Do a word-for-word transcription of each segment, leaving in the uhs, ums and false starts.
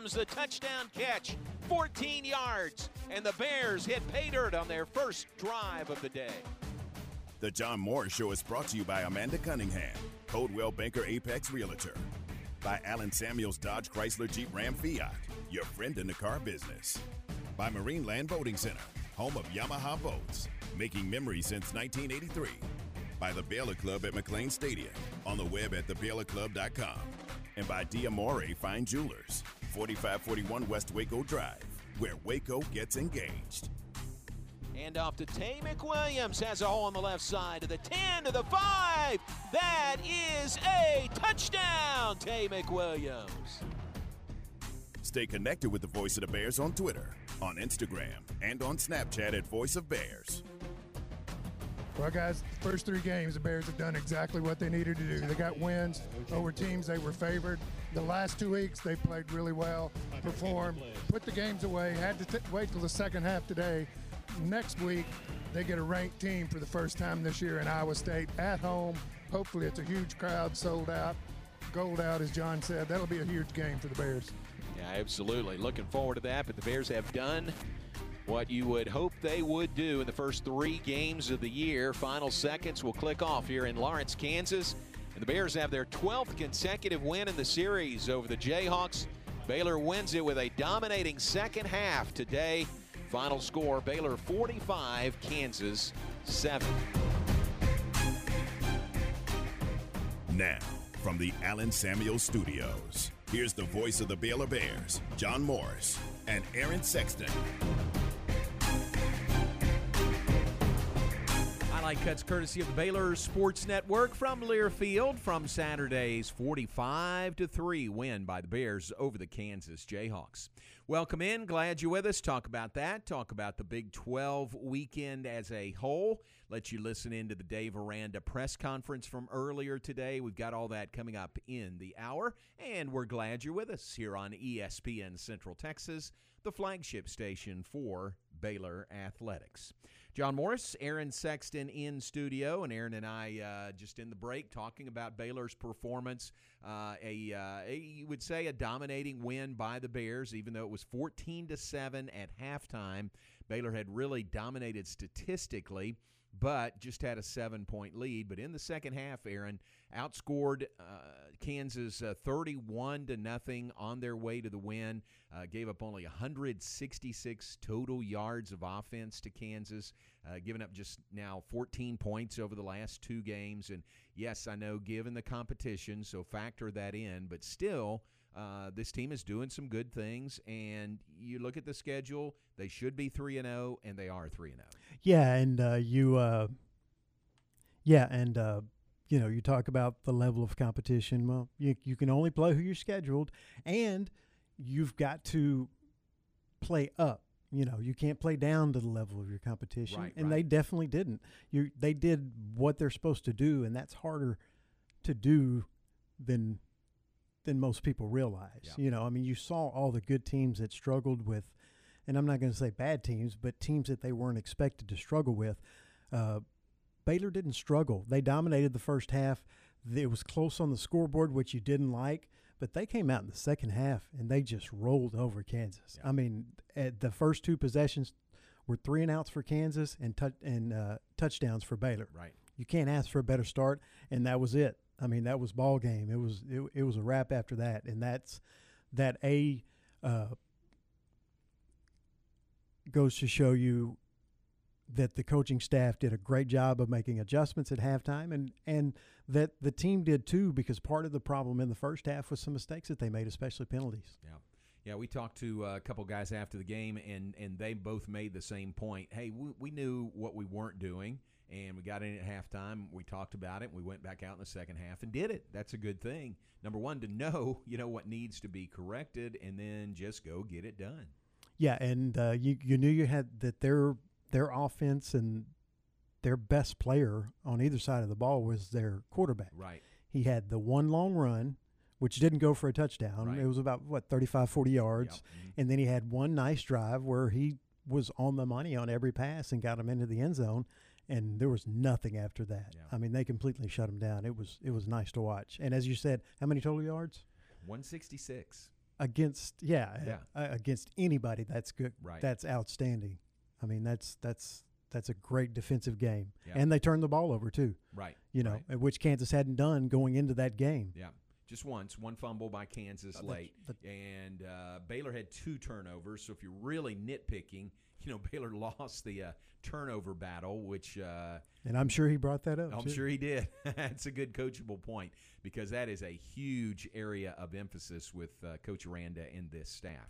comes the touchdown catch, fourteen yards, and the Bears hit pay dirt on their first drive of the day. The John Morris Show is brought to you by Amanda Cunningham, Coldwell Banker Apex Realtor, by Allen Samuels Dodge Chrysler Jeep Ram Fiat, your friend in the car business, by Marine Land Boating Center, home of Yamaha boats, making memories since nineteen eighty-three, by the Baylor Club at McLane Stadium, on the web at the baylor club dot com, and by Diamore Fine Jewelers, forty-five forty-one West Waco Drive, where Waco gets engaged. And off to Tay McWilliams, has a hole on the left side, to the ten, to the five. That is a touchdown, Tay McWilliams. Stay connected with the Voice of the Bears on Twitter, on Instagram, and on Snapchat at Voice of Bears. Well, guys, first three games, the Bears have done exactly what they needed to do. They got wins over teams they were favored. The last two weeks, they played really well, performed, put the games away, had to t- wait till the second half today. Next week, they get a ranked team for the first time this year in Iowa State at home. Hopefully, it's a huge crowd, sold out, gold out, as John said. That'll be a huge game for the Bears. Yeah, absolutely. Looking forward to that, but the Bears have done what you would hope they would do in the first three games of the year. Final seconds will click off here in Lawrence, Kansas. And the Bears have their twelfth consecutive win in the series over the Jayhawks. Baylor wins it with a dominating second half today. Final score, Baylor forty-five, Kansas seven. Now, from the Allen Samuels Studios, here's the voice of the Baylor Bears, John Morris and Aaron Sexton. Highlight cuts courtesy of the Baylor Sports Network from Learfield from Saturday's forty-five to three win by the Bears over the Kansas Jayhawks. Welcome in. Glad you're with us. Talk about that. Talk about the Big twelve weekend as a whole. Let you listen in to the Dave Aranda press conference from earlier today. We've got all that coming up in the hour, and we're glad you're with us here on E S P N Central Texas, the flagship station for Baylor Athletics. John Morris, Aaron Sexton in studio, and Aaron and I uh, just in the break talking about Baylor's performance. Uh, a, uh, a you would say a dominating win by the Bears, even though it was fourteen to seven at halftime. Baylor had really dominated statistically, but just had a seven-point lead. But in the second half, Aaron outscored uh, Kansas uh, thirty-one to nothing on their way to the win. Uh, gave up only one hundred sixty-six total yards of offense to Kansas, uh, giving up just now fourteen points over the last two games. And, yes, I know, given the competition, so factor that in. But still, uh, this team is doing some good things. And you look at the schedule, they should be three and oh, and they are three and oh. Yeah, and uh, you uh, – yeah, and uh, – you know, you talk about the level of competition. Well, you, you can only play who you're scheduled, and you've got to play up. You know, you can't play down to the level of your competition, right, and right. They definitely didn't. You, they did what they're supposed to do, and that's harder to do than than most people realize. Yeah. You know, I mean, you saw all the good teams that struggled with, and I'm not going to say bad teams, but teams that they weren't expected to struggle with. Uh, Baylor didn't struggle. They dominated the first half. It was close on the scoreboard, which you didn't like, but they came out in the second half, and they just rolled over Kansas. Yeah. I mean, at the first two possessions were three and outs for Kansas and tu- and uh, touchdowns for Baylor. Right. You can't ask for a better start, and that was it. I mean, that was ball game. It was it, it was a wrap after that, and that's that a uh, goes to show you that the coaching staff did a great job of making adjustments at halftime, and, and that the team did too, because part of the problem in the first half was some mistakes that they made, especially penalties. Yeah. Yeah, we talked to a couple guys after the game, and, and they both made the same point. Hey, we, we knew what we weren't doing, and we got in at halftime. We talked about it, and we went back out in the second half and did it. That's a good thing. Number one, to know, you know, what needs to be corrected, and then just go get it done. Yeah, and uh, you, you knew you had that there – their offense and their best player on either side of the ball was their quarterback. Right. He had the one long run, which didn't go for a touchdown. Right. It was about, what, thirty-five, forty yards. Yep. Mm-hmm. And then he had one nice drive where he was on the money on every pass and got him into the end zone, and there was nothing after that. Yeah. I mean, they completely shut him down. It was, it was nice to watch. And as you said, how many total yards? one sixty-six. Against, yeah, yeah. Uh, against anybody, that's good. Right. That's outstanding. I mean, that's that's that's a great defensive game. Yeah. And they turned the ball over, too. Right. You know, right. which Kansas hadn't done going into that game. Yeah. Just once, one fumble by Kansas late, the, the, and uh, Baylor had two turnovers. So if you're really nitpicking, you know, Baylor lost the uh, turnover battle, which uh, and I'm sure he brought that up. I'm too. sure he did. That's a good coachable point because that is a huge area of emphasis with uh, Coach Aranda and this staff.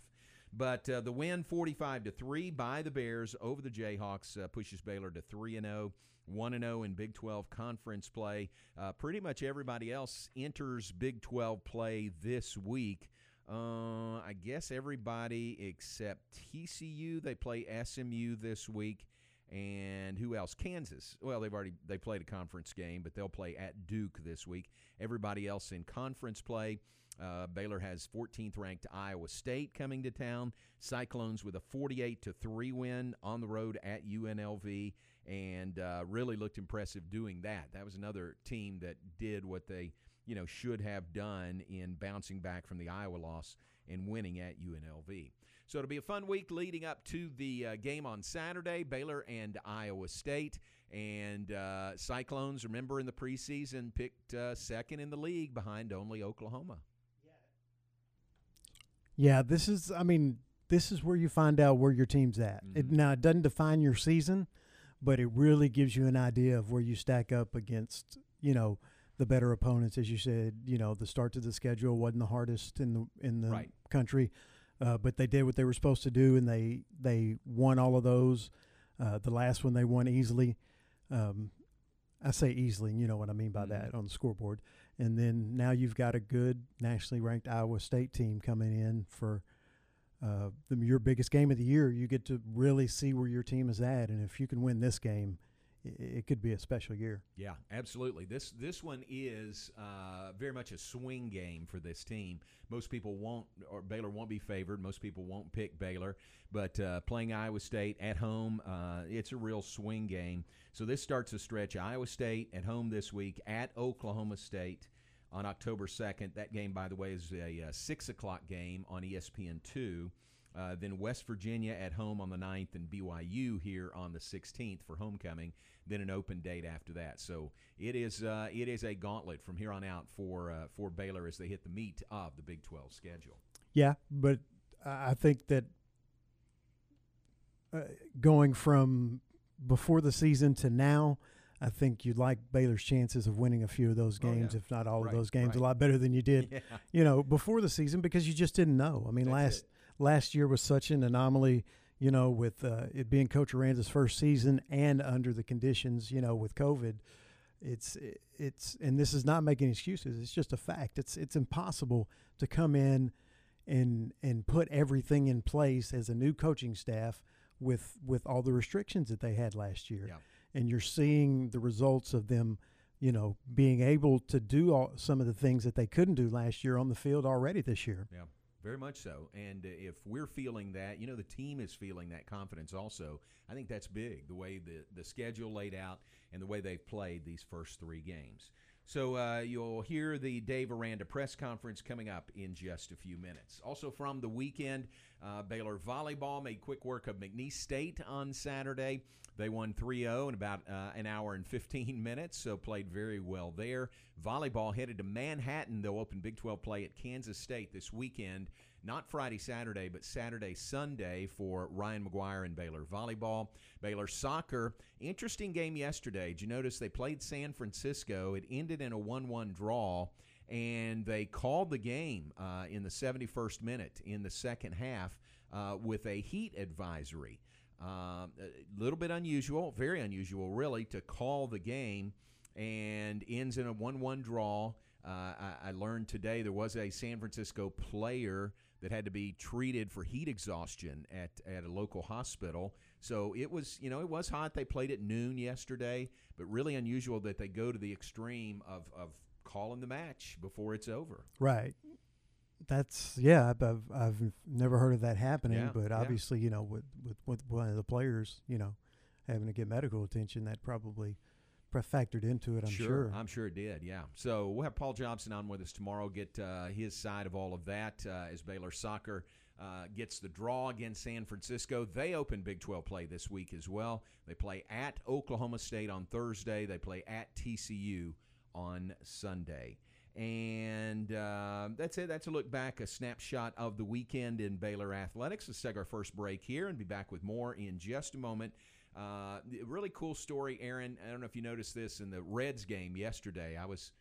But uh, the win, forty-five to three, by the Bears over the Jayhawks, uh, pushes Baylor to three and oh, one and oh in Big twelve conference play. Uh, pretty much everybody else enters Big twelve play this week. Uh, I guess everybody except T C U. They play S M U this week. And who else? Kansas. Well, they've already they played a conference game, but they'll play at Duke this week. Everybody else in conference play. Uh, Baylor has fourteenth-ranked Iowa State coming to town. Cyclones with a forty-eight to three win on the road at U N L V, and uh, really looked impressive doing that. That was another team that did what they, you know, should have done in bouncing back from the Iowa loss and winning at U N L V. So it'll be a fun week leading up to the uh, game on Saturday, Baylor and Iowa State. And uh, Cyclones, remember, in the preseason, picked uh, second in the league behind only Oklahoma. Yeah. Yeah, this is, I mean, this is where you find out where your team's at. Mm-hmm. It, now, it doesn't define your season, but it really gives you an idea of where you stack up against, you know, the better opponents. As you said, you know, the start to the schedule wasn't the hardest in the in the right. country, uh, but they did what they were supposed to do, and they they won all of those. Uh, the last one they won easily. Um, I say easily, you know what I mean by mm-hmm. that on the scoreboard. And then now you've got a good nationally ranked Iowa State team coming in for uh, the, your biggest game of the year. You get to really see where your team is at, and if you can win this game, it could be a special year. Yeah, absolutely. This this one is uh, very much a swing game for this team. Most people won't, or Baylor won't be favored. Most people won't pick Baylor. But uh, playing Iowa State at home, uh, it's a real swing game. So this starts a stretch. Iowa State at home this week, at Oklahoma State on October second. That game, by the way, is a uh, six o'clock game on E S P N two. Uh, then West Virginia at home on the ninth and B Y U here on the sixteenth for homecoming, then an open date after that. So it is uh, it is a gauntlet from here on out for uh, for Baylor as they hit the meat of the Big twelve schedule. Yeah, but I think that uh, going from before the season to now, I think you'd like Baylor's chances of winning a few of those games, oh, yeah. if not all right, of those games, right. a lot better than you did, yeah. you know, before the season, because you just didn't know. I mean, That's last it. last year was such an anomaly, you know, with uh, it being Coach Aranda's first season and under the conditions, you know, with COVID. It's it's and this is not making excuses. It's just a fact. It's it's impossible to come in and and put everything in place as a new coaching staff with with all the restrictions that they had last year. Yeah. And you're seeing the results of them, you know, being able to do all, some of the things that they couldn't do last year on the field already this year. Yeah, very much so. And if we're feeling that, you know, the team is feeling that confidence also. I think that's big, the way the, the schedule laid out and the way they've played these first three games. So uh, you'll hear the Dave Aranda press conference coming up in just a few minutes. Also from the weekend, uh, Baylor volleyball made quick work of McNeese State on Saturday. They won three oh in about uh, an hour and fifteen minutes, so played very well there. Volleyball headed to Manhattan. They'll open Big twelve play at Kansas State this weekend. Not Friday, Saturday, but Saturday, Sunday for Ryan McGuire and Baylor volleyball. Baylor soccer, interesting game yesterday. Did you notice they played San Francisco? It ended in a one one draw, and they called the game uh, in the seventy-first minute in the second half uh, with a heat advisory. Uh, a little bit unusual, very unusual, really, to call the game, and ends in a one one draw. Uh, I, I learned today there was a San Francisco player that had to be treated for heat exhaustion at, at a local hospital. So it was, you know, it was hot. They played at noon yesterday, but really unusual that they go to the extreme of, of calling the match before it's over. Right. That's, yeah, I've, I've never heard of that happening, yeah, but obviously, yeah. you know, with, with, with one of the players, you know, having to get medical attention, that probably – factored into it, I'm sure, sure. I'm sure it did, yeah. So we'll have Paul Jobson on with us tomorrow, get uh, his side of all of that uh, as Baylor soccer uh, gets the draw against San Francisco. They open Big twelve play this week as well. They play at Oklahoma State on Thursday. They play at T C U on Sunday. And uh, that's it. That's a look back, a snapshot of the weekend in Baylor athletics. Let's take our first break here and be back with more in just a moment. Uh, really cool story, Aaron. I don't know if you noticed this in the Reds game yesterday. I was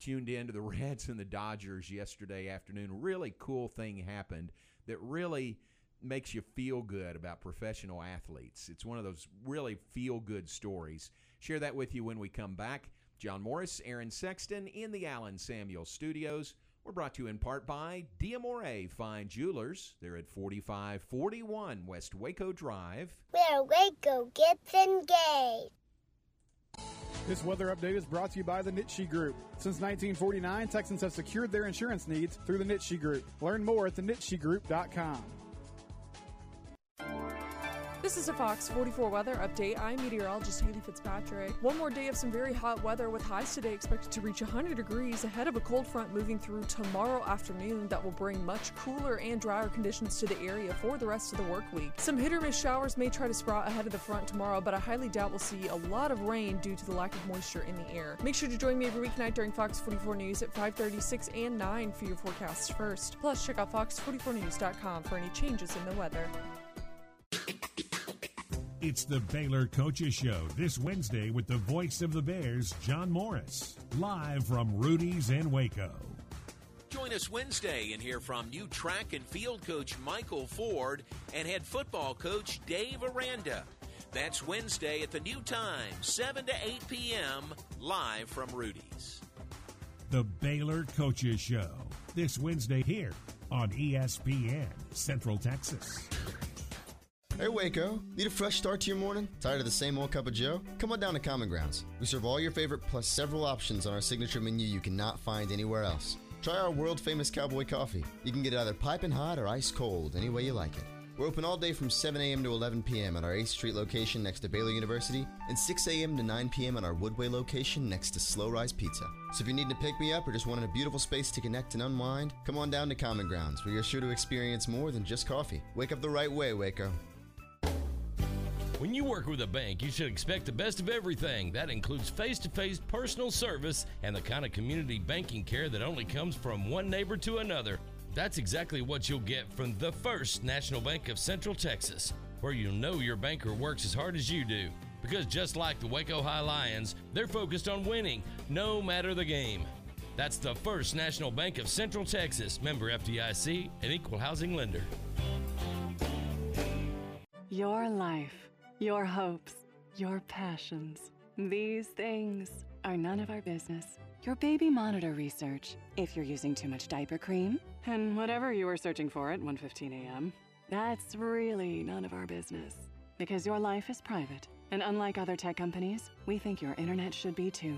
tuned in to the Reds and the Dodgers yesterday afternoon. Really cool thing happened that really makes you feel good about professional athletes. It's one of those really feel-good stories. Share that with you when we come back. John Morris, Aaron Sexton in the Allen Samuels Studios. We're brought to you in part by Diamore Fine Jewelers. They're at forty-five forty-one West Waco Drive, where Waco gets engaged. This weather update is brought to you by the Nitshe Group. Since nineteen forty-nine, Texans have secured their insurance needs through the Nitshe Group. Learn more at the nitshe group dot com. This is a Fox forty-four weather update. I'm meteorologist Haley Fitzpatrick. One more day of some very hot weather with highs today expected to reach one hundred degrees ahead of a cold front moving through tomorrow afternoon that will bring much cooler and drier conditions to the area for the rest of the work week. Some hit or miss showers may try to sprout ahead of the front tomorrow, but I highly doubt we'll see a lot of rain due to the lack of moisture in the air. Make sure to join me every weeknight during Fox forty-four News at five thirty, six, and nine for your forecasts first. Plus, check out fox forty-four news dot com for any changes in the weather. It's the Baylor Coaches Show this Wednesday with the voice of the Bears, John Morris, live from Rudy's in Waco. Join us Wednesday and hear from new track and field coach Michael Ford and head football coach Dave Aranda. That's Wednesday at the new time, seven to eight p.m., live from Rudy's. The Baylor Coaches Show this Wednesday here on E S P N Central Texas. Hey Waco, need a fresh start to your morning? Tired of the same old cup of joe? Come on down to Common Grounds. We serve all your favorite plus several options on our signature menu you cannot find anywhere else. Try our world-famous cowboy coffee. You can get it either piping hot or ice cold, any way you like it. We're open all day from seven a.m. to eleven p.m. at our eighth street location next to Baylor University and six a.m. to nine p.m. at our Woodway location next to Slow Rise Pizza. So if you're needing to pick me up or just wanting a beautiful space to connect and unwind, come on down to Common Grounds where you're sure to experience more than just coffee. Wake up the right way, Waco. When you work with a bank, you should expect the best of everything. That includes face-to-face personal service and the kind of community banking care that only comes from one neighbor to another. That's exactly what you'll get from the First National Bank of Central Texas, where you'll know your banker works as hard as you do. Because just like the Waco High Lions, they're focused on winning, no matter the game. That's the First National Bank of Central Texas, member F D I C, an equal housing lender. Your life. Your hopes, your passions. These things are none of our business. Your baby monitor research, if you're using too much diaper cream, and whatever you were searching for at one fifteen a.m., that's really none of our business. Because your life is private, and unlike other tech companies, we think your internet should be too.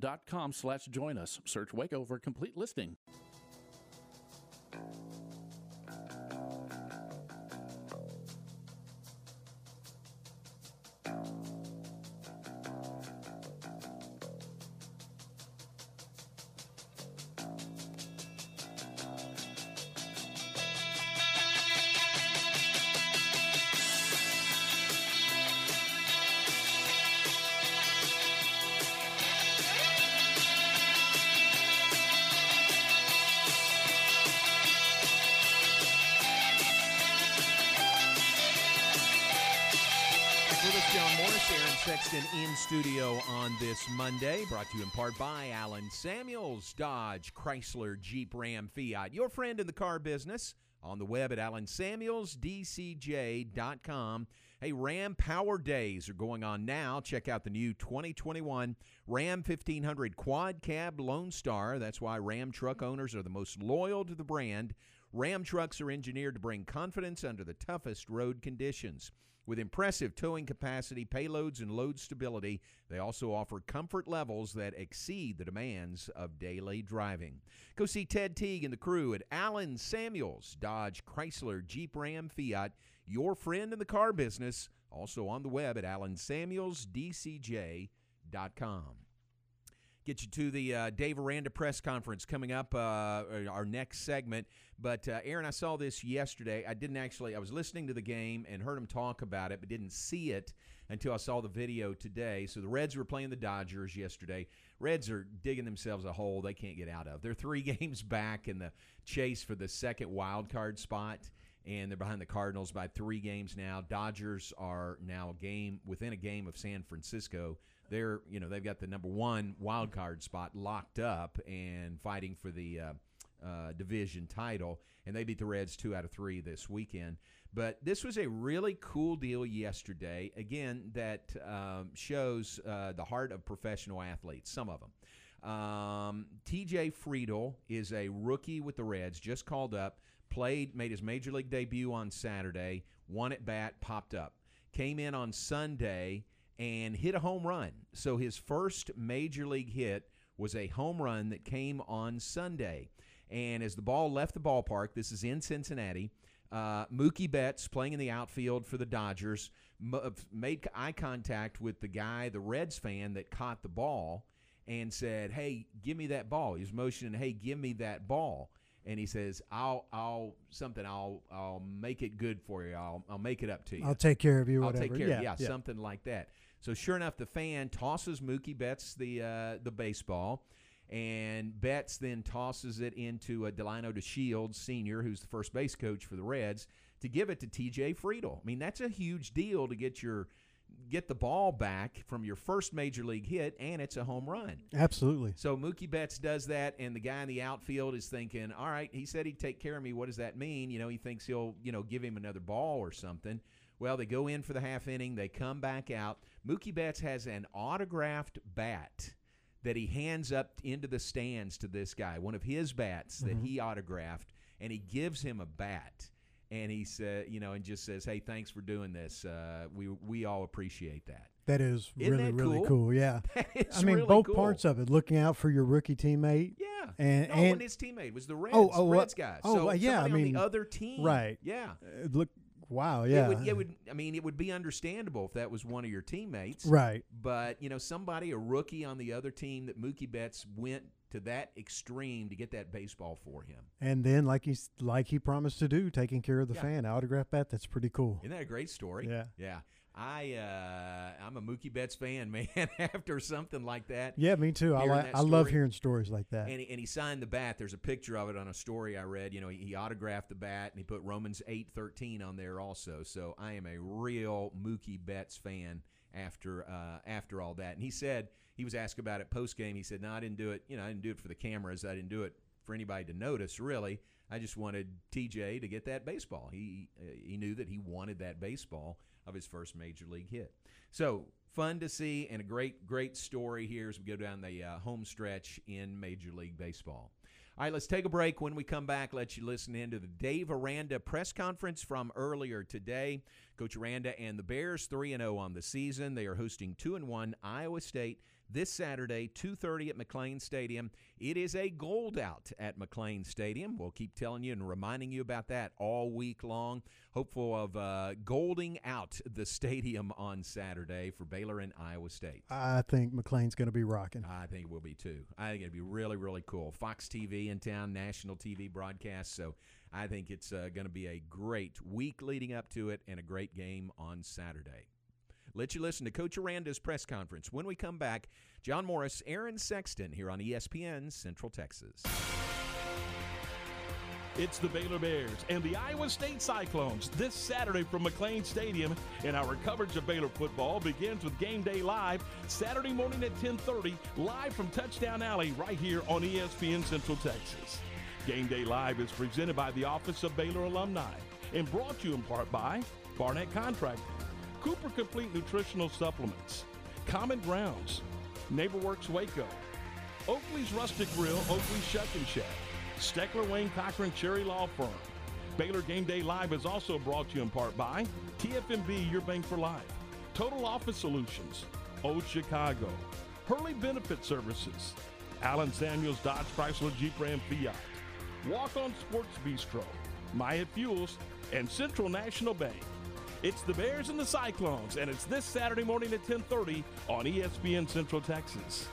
dot com. Com slash join us. Search Waco for a complete listing. Morris, Aaron Sexton in studio on this Monday, brought to you in part by Allen Samuels Dodge Chrysler Jeep Ram Fiat, your friend in the car business, on the web at allen samuels d c j dot com. Hey, Ram Power Days are going on now. Check out the new twenty twenty-one Ram fifteen hundred Quad Cab Lone Star. That's why Ram truck owners are the most loyal to the brand. Ram trucks are engineered to bring confidence under the toughest road conditions. With impressive towing capacity, payloads, and load stability, they also offer comfort levels that exceed the demands of daily driving. Go see Ted Teague and the crew at Allen Samuels Dodge Chrysler Jeep Ram Fiat, your friend in the car business, also on the web at allen samuels d c j dot com. Get you to the uh, Dave Aranda press conference coming up, uh, our next segment. But, uh, Aaron, I saw this yesterday. I didn't actually – I was listening to the game and heard him talk about it but didn't see it until I saw the video today. So the Reds were playing the Dodgers yesterday. Reds are digging themselves a hole they can't get out of. They're three games back in the chase for the second wild card spot, and they're behind the Cardinals by three games now. Dodgers are now a game within a game of San Francisco. They're, you know, they've got the number one wild card spot locked up and fighting for the uh, uh, division title. And they beat the Reds two out of three this weekend. But this was a really cool deal yesterday, again, that um, shows uh, the heart of professional athletes, some of them. Um, T J Friedel is a rookie with the Reds, just called up, played, made his major league debut on Saturday, one at bat, popped up, came in on Sunday and hit a home run. So his first major league hit was a home run that came on Sunday. And as the ball left the ballpark, this is in Cincinnati, Uh, Mookie Betts, playing in the outfield for the Dodgers, m- made eye contact with the guy, the Reds fan, that caught the ball and said, "Hey, give me that ball." He was motioning, "Hey, give me that ball." And he says, I'll, I'll, something, I'll, I'll make it good for you. I'll, I'll make it up to you. I'll take care of you. Whatever. I'll take care yeah, of you. Yeah, yeah, something like that. So sure enough, the fan tosses Mookie Betts the, uh, the baseball, and Betts then tosses it into a Delino DeShields Senior, who's the first base coach for the Reds, to give it to T J Friedel. I mean, that's a huge deal to get your, get the ball back from your first major league hit, and it's a home run. Absolutely. So Mookie Betts does that, and the guy in the outfield is thinking, all right, he said he'd take care of me. What does that mean? You know, he thinks he'll, you know, give him another ball or something. Well, they go in for the half inning. They come back out. Mookie Betts has an autographed bat that he hands up into the stands to this guy, one of his bats mm-hmm. that he autographed, and he gives him a bat. And he said, you know, and just says, "Hey, thanks for doing this. Uh, we we all appreciate that." That is Isn't really that cool? really cool. Yeah, I mean, really both cool. parts of it. Looking out for your rookie teammate. Yeah, and no, and, and his teammate was the Reds. Oh, oh Reds guy. Oh, so yeah. I mean, the other team. Right. Yeah. Uh, look. Wow. Yeah. It would, it would. I mean, it would be understandable if that was one of your teammates. Right. But you know, somebody, a rookie on the other team, that Mookie Betts went to that extreme to get that baseball for him. And then, like he's like he promised to do, taking care of the yeah. fan, autograph bat. That's pretty cool. Isn't that a great story? Yeah. Yeah. I, uh, I'm a Mookie Betts fan, man, after something like that. Yeah, me too. I, like, I love hearing stories like that. And he, and he signed the bat. There's a picture of it on a story I read. You know, he, he autographed the bat, and he put Romans eight thirteen on there also. So I am a real Mookie Betts fan after uh, after all that. And he said, he was asked about it post-game. He said, no, I didn't do it. You know, I didn't do it for the cameras. I didn't do it for anybody to notice, really. I just wanted T J to get that baseball. He uh, he knew that he wanted that baseball of his first major league hit. So fun to see, and a great, great story here as we go down the uh, home stretch in Major League Baseball. All right, let's take a break. When we come back, let you listen in to the Dave Aranda press conference from earlier today. Coach Aranda and the Bears, three and oh on the season. They are hosting two and one Iowa State this Saturday, two thirty at McLane Stadium. It is a gold out at McLane Stadium. We'll keep telling you and reminding you about that all week long. Hopeful of uh, golding out the stadium on Saturday for Baylor and Iowa State. I think McLane's going to be rocking. I think we'll be too. I think it'll be really, really cool. Fox T V in town, national T V broadcast. So I think it's uh, going to be a great week leading up to it and a great game on Saturday. Let you listen to Coach Aranda's press conference. When we come back, John Morris, Aaron Sexton here on E S P N Central Texas. It's the Baylor Bears and the Iowa State Cyclones this Saturday from McLane Stadium. And our coverage of Baylor football begins with Game Day Live Saturday morning at ten thirty, live from Touchdown Alley right here on E S P N Central Texas. Game Day Live is presented by the Office of Baylor Alumni and brought to you in part by Barnett Contracting, Cooper Complete Nutritional Supplements, Common Grounds, NeighborWorks Waco, Oakley's Rustic Grill, Oakley's Shuck and Shack, Steckler, Wayne, Cochran, Cherry Law Firm. Baylor Game Day Live is also brought to you in part by T F M B, your bank for life, Total Office Solutions, Old Chicago, Hurley Benefit Services, Allen Samuels Dodge Chrysler Jeep Ram Fiat, Walk On Sports Bistro, Maya Fuels, and Central National Bank. It's the Bears and the Cyclones, and it's this Saturday morning at ten thirty on E S P N Central Texas.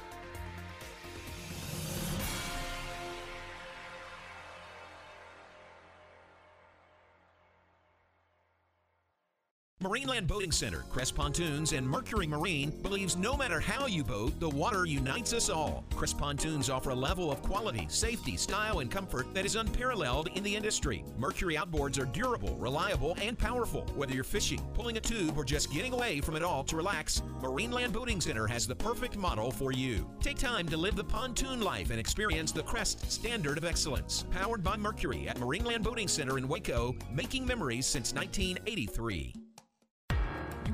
Marine Land Boating Center, Crest Pontoons, and Mercury Marine believes no matter how you boat, the water unites us all. Crest Pontoons offer a level of quality, safety, style, and comfort that is unparalleled in the industry. Mercury outboards are durable, reliable, and powerful. Whether you're fishing, pulling a tube, or just getting away from it all to relax, Marine Land Boating Center has the perfect model for you. Take time to live the pontoon life and experience the Crest standard of excellence. Powered by Mercury at Marine Land Boating Center in Waco, making memories since nineteen eighty-three. You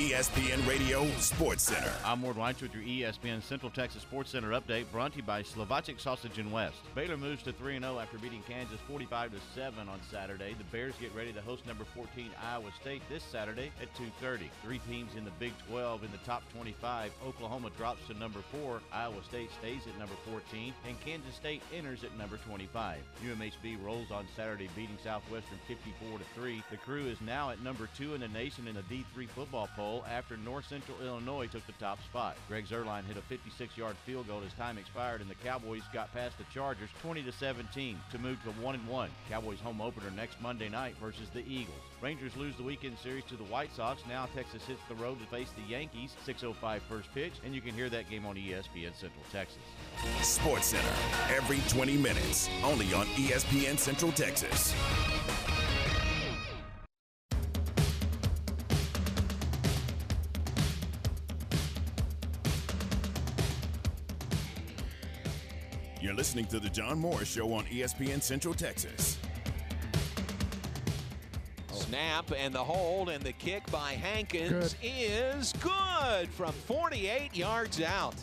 E S P N Radio Sports Center. I'm Ward Weitz with your E S P N Central Texas Sports Center update, brought to you by Slovacek Sausage and West. Baylor moves to three and oh after beating Kansas forty-five to seven on Saturday. The Bears get ready to host number fourteen Iowa State this Saturday at two thirty. Three teams in the Big twelve in the top twenty-five. Oklahoma drops to number four. Iowa State stays at number fourteen, and Kansas State enters at number twenty-five. U M H B rolls on Saturday, beating Southwestern fifty-four to three. The Crew is now at number two in the nation in the D three football poll, after North Central Illinois took the top spot. Greg Zuerlein hit a fifty-six-yard field goal as time expired, and the Cowboys got past the Chargers twenty to seventeen to move to one and one. Cowboys home opener next Monday night versus the Eagles. Rangers lose the weekend series to the White Sox. Now Texas hits the road to face the Yankees. six oh five first pitch, and you can hear that game on E S P N Central Texas. Sports Center, every twenty minutes, only on E S P N Central Texas. You're listening to The John Morris Show on E S P N Central Texas. Snap and the hold and the kick by Hankins good. is good from forty-eight yards out.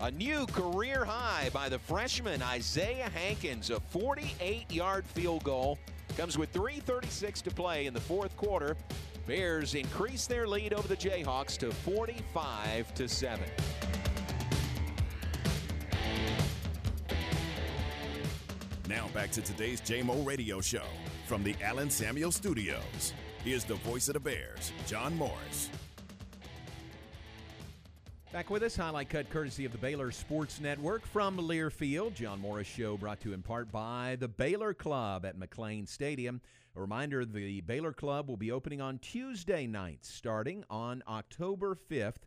A new career high by the freshman Isaiah Hankins. A forty-eight-yard field goal. Comes with three thirty-six to play in the fourth quarter. Bears increase their lead over the Jayhawks to forty-five to seven. Now back to today's J M O Radio Show from the Allen Samuels Studios. Here's the voice of the Bears, John Morris. Back with us, highlight cut courtesy of the Baylor Sports Network from Learfield. John Morris Show brought to you in part by the Baylor Club at McLane Stadium. A reminder, the Baylor Club will be opening on Tuesday nights starting on October fifth.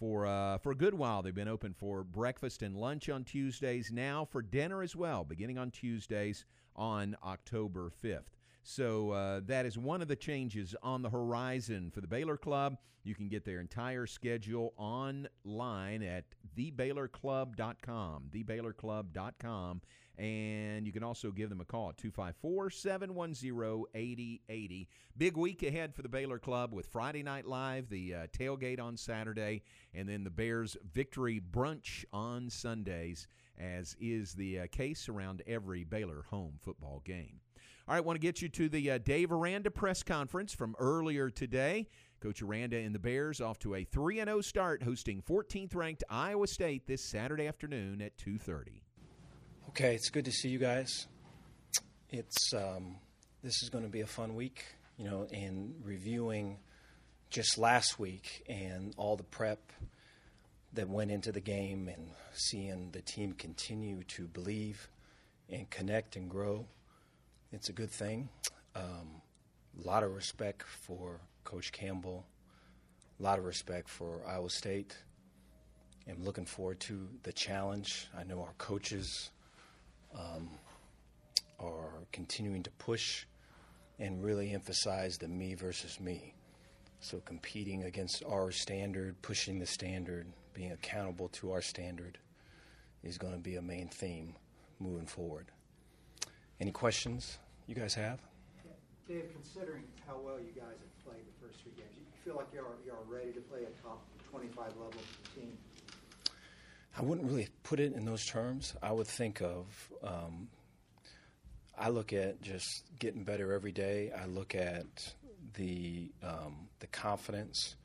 For, uh, for a good while, they've been open for breakfast and lunch on Tuesdays, now for dinner as well, beginning on Tuesdays on October fifth. So uh, that is one of the changes on the horizon for the Baylor Club. You can get their entire schedule online at the baylor club dot com, the baylor club dot com. And you can also give them a call at two five four, seven one zero, eight zero eight zero. Big week ahead for the Baylor Club with Friday Night Live, the uh, tailgate on Saturday, and then the Bears victory brunch on Sundays, as is the uh, case around every Baylor home football game. All right, want to get you to the uh, Dave Aranda press conference from earlier today. Coach Aranda and the Bears off to a three and oh start, hosting fourteenth-ranked Iowa State this Saturday afternoon at two thirty. Okay, it's good to see you guys. It's um, this is going to be a fun week, you know, in reviewing just last week and all the prep that went into the game and seeing the team continue to believe and connect and grow. It's a good thing. Um, a lot of respect for Coach Campbell, a lot of respect for Iowa State. I'm looking forward to the challenge. I know our coaches um, are continuing to push and really emphasize the me versus me. So competing against our standard, pushing the standard, being accountable to our standard is going to be a main theme moving forward. Any questions you guys have? Yeah. Dave, considering how well you guys have played the first three games, do you feel like you are, you are ready to play a top twenty-five level team? I wouldn't really put it in those terms. I would think of, um, I look at just getting better every day. I look at the um, the confidence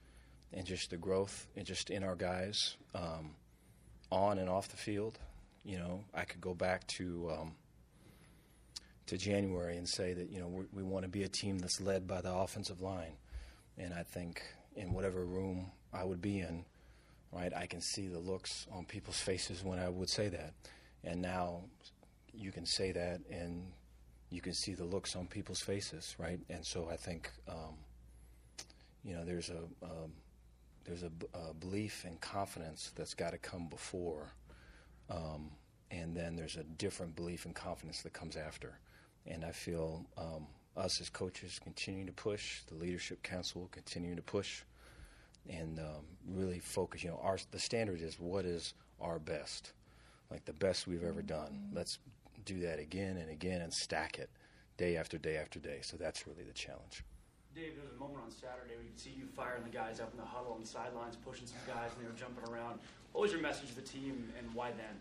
and just the growth and just in our guys um, on and off the field. You know, I could go back to um, to January and say that, you know, we, we want to be a team that's led by the offensive line. And I think in whatever room I would be in, right, I can see the looks on people's faces when I would say that. And now you can say that and you can see the looks on people's faces, right? And so I think, um, you know, there's a um, there's a, a belief and confidence that's got to come before. Um, and then there's a different belief and confidence that comes after. And I feel um, us as coaches continue to push, the leadership council continue to push, and um, really focus. You know, our the standard is what is our best, like the best we've ever done. Let's do that again and again and stack it day after day after day. So that's really the challenge. Dave, there was a moment on Saturday where you could see you firing the guys up in the huddle on the sidelines, pushing some guys, and they were jumping around. What was your message to the team, and why then?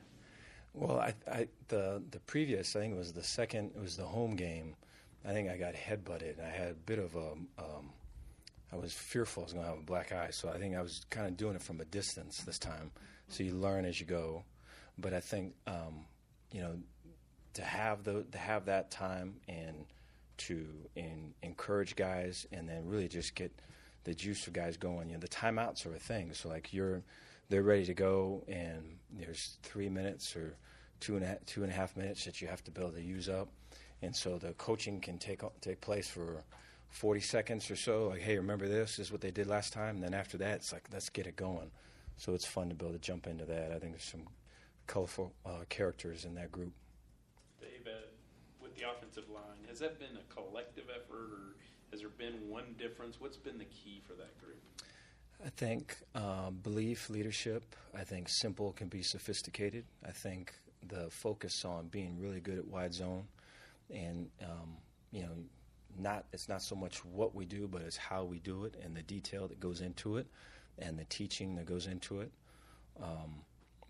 Well, I, I, the the previous, I think it was the second, it was the home game. I think I got headbutted, and I had a bit of a, um, I was fearful I was going to have a black eye, so I think I was kind of doing it from a distance this time. So you learn as you go. But I think, um, you know, to have the to have that time and to in, encourage guys and then really just get the juice of guys going. You know, the timeouts are a thing. So, like, you're they're ready to go, and there's three minutes or two and a, two and a half minutes that you have to be able to use up. And so the coaching can take take place for forty seconds or so. Like, hey, remember this? This is what they did last time. And then after that, it's like, let's get it going. So it's fun to be able to jump into that. I think there's some colorful uh, characters in that group. Dave, uh, with the offensive line, has that been a collective effort, or has there been one difference? What's been the key for that group? I think uh, belief, leadership. I think simple can be sophisticated. I think the focus on being really good at wide zone, and um, you know, not it's not so much what we do, but it's how we do it and the detail that goes into it, and the teaching that goes into it, um,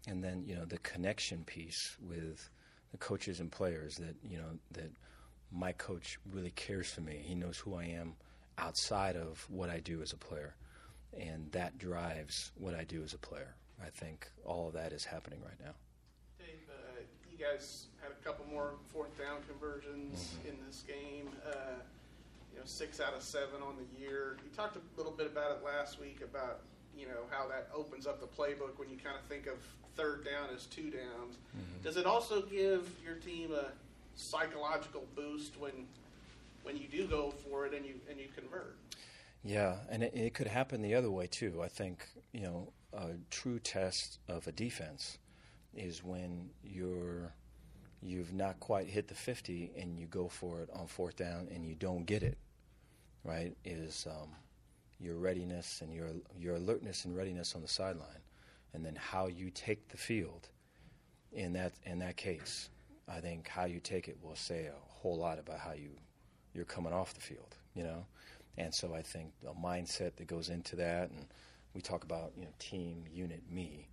and then you know the connection piece with the coaches and players, that you know that my coach really cares for me. He knows who I am outside of what I do as a player, and that drives what I do as a player. I think all of that is happening right now. Dave, uh, you guys had a couple more fourth down conversions mm-hmm. in this game. Uh, you know, six out of seven on the year. You talked a little bit about it last week about you know, how that opens up the playbook when you kind of think of third down as two downs. Mm-hmm. Does it also give your team a psychological boost when when you do go for it and you and you convert? Yeah, and it, it could happen the other way too. I think, you know, a true test of a defense is when you're you've not quite hit the fifty and you go for it on fourth down and you don't get it, right? Is um, your readiness and your your alertness and readiness on the sideline, and then how you take the field in that in that case. I think how you take it will say a whole lot about how you you're coming off the field, you know? And so I think a mindset that goes into that, and we talk about, you know, team, unit, me.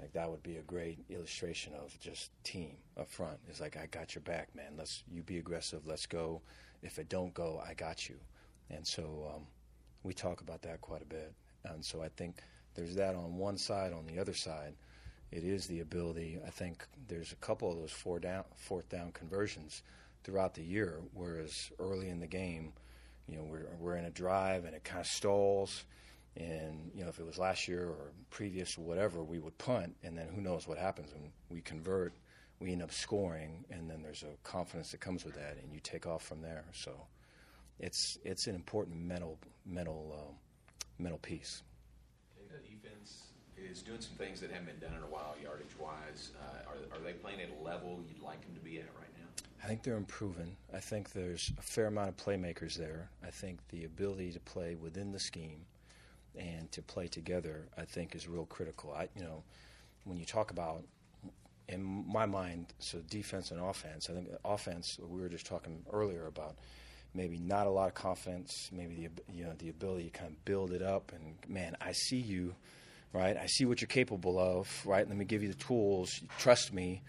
Like, that would be a great illustration of just team up front. It's like, I got your back, man. Let's you be aggressive. Let's go. If it don't go, I got you. And so um, we talk about that quite a bit. And so I think there's that on one side. On the other side, it is the ability. I think there's a couple of those four down, fourth down conversions throughout the year, whereas early in the game, you know, we're we're in a drive and it kind of stalls. And, you know, if it was last year or previous or whatever, we would punt, and then who knows what happens when we convert. We end up scoring, and then there's a confidence that comes with that, and you take off from there. So it's it's an important mental mental um, mental piece. The defense is doing some things that haven't been done in a while, yardage-wise. Uh, are, are they playing at a level you'd like them to be at right now? I think they're improving. I think there's a fair amount of playmakers there. I think the ability to play within the scheme and to play together, I think, is real critical. I, you know, when you talk about, in my mind, so defense and offense, I think offense, we were just talking earlier about maybe not a lot of confidence, maybe the, you know, the ability to kind of build it up and, man, I see you, right? I see what you're capable of, right? Let me give you the tools. Trust me.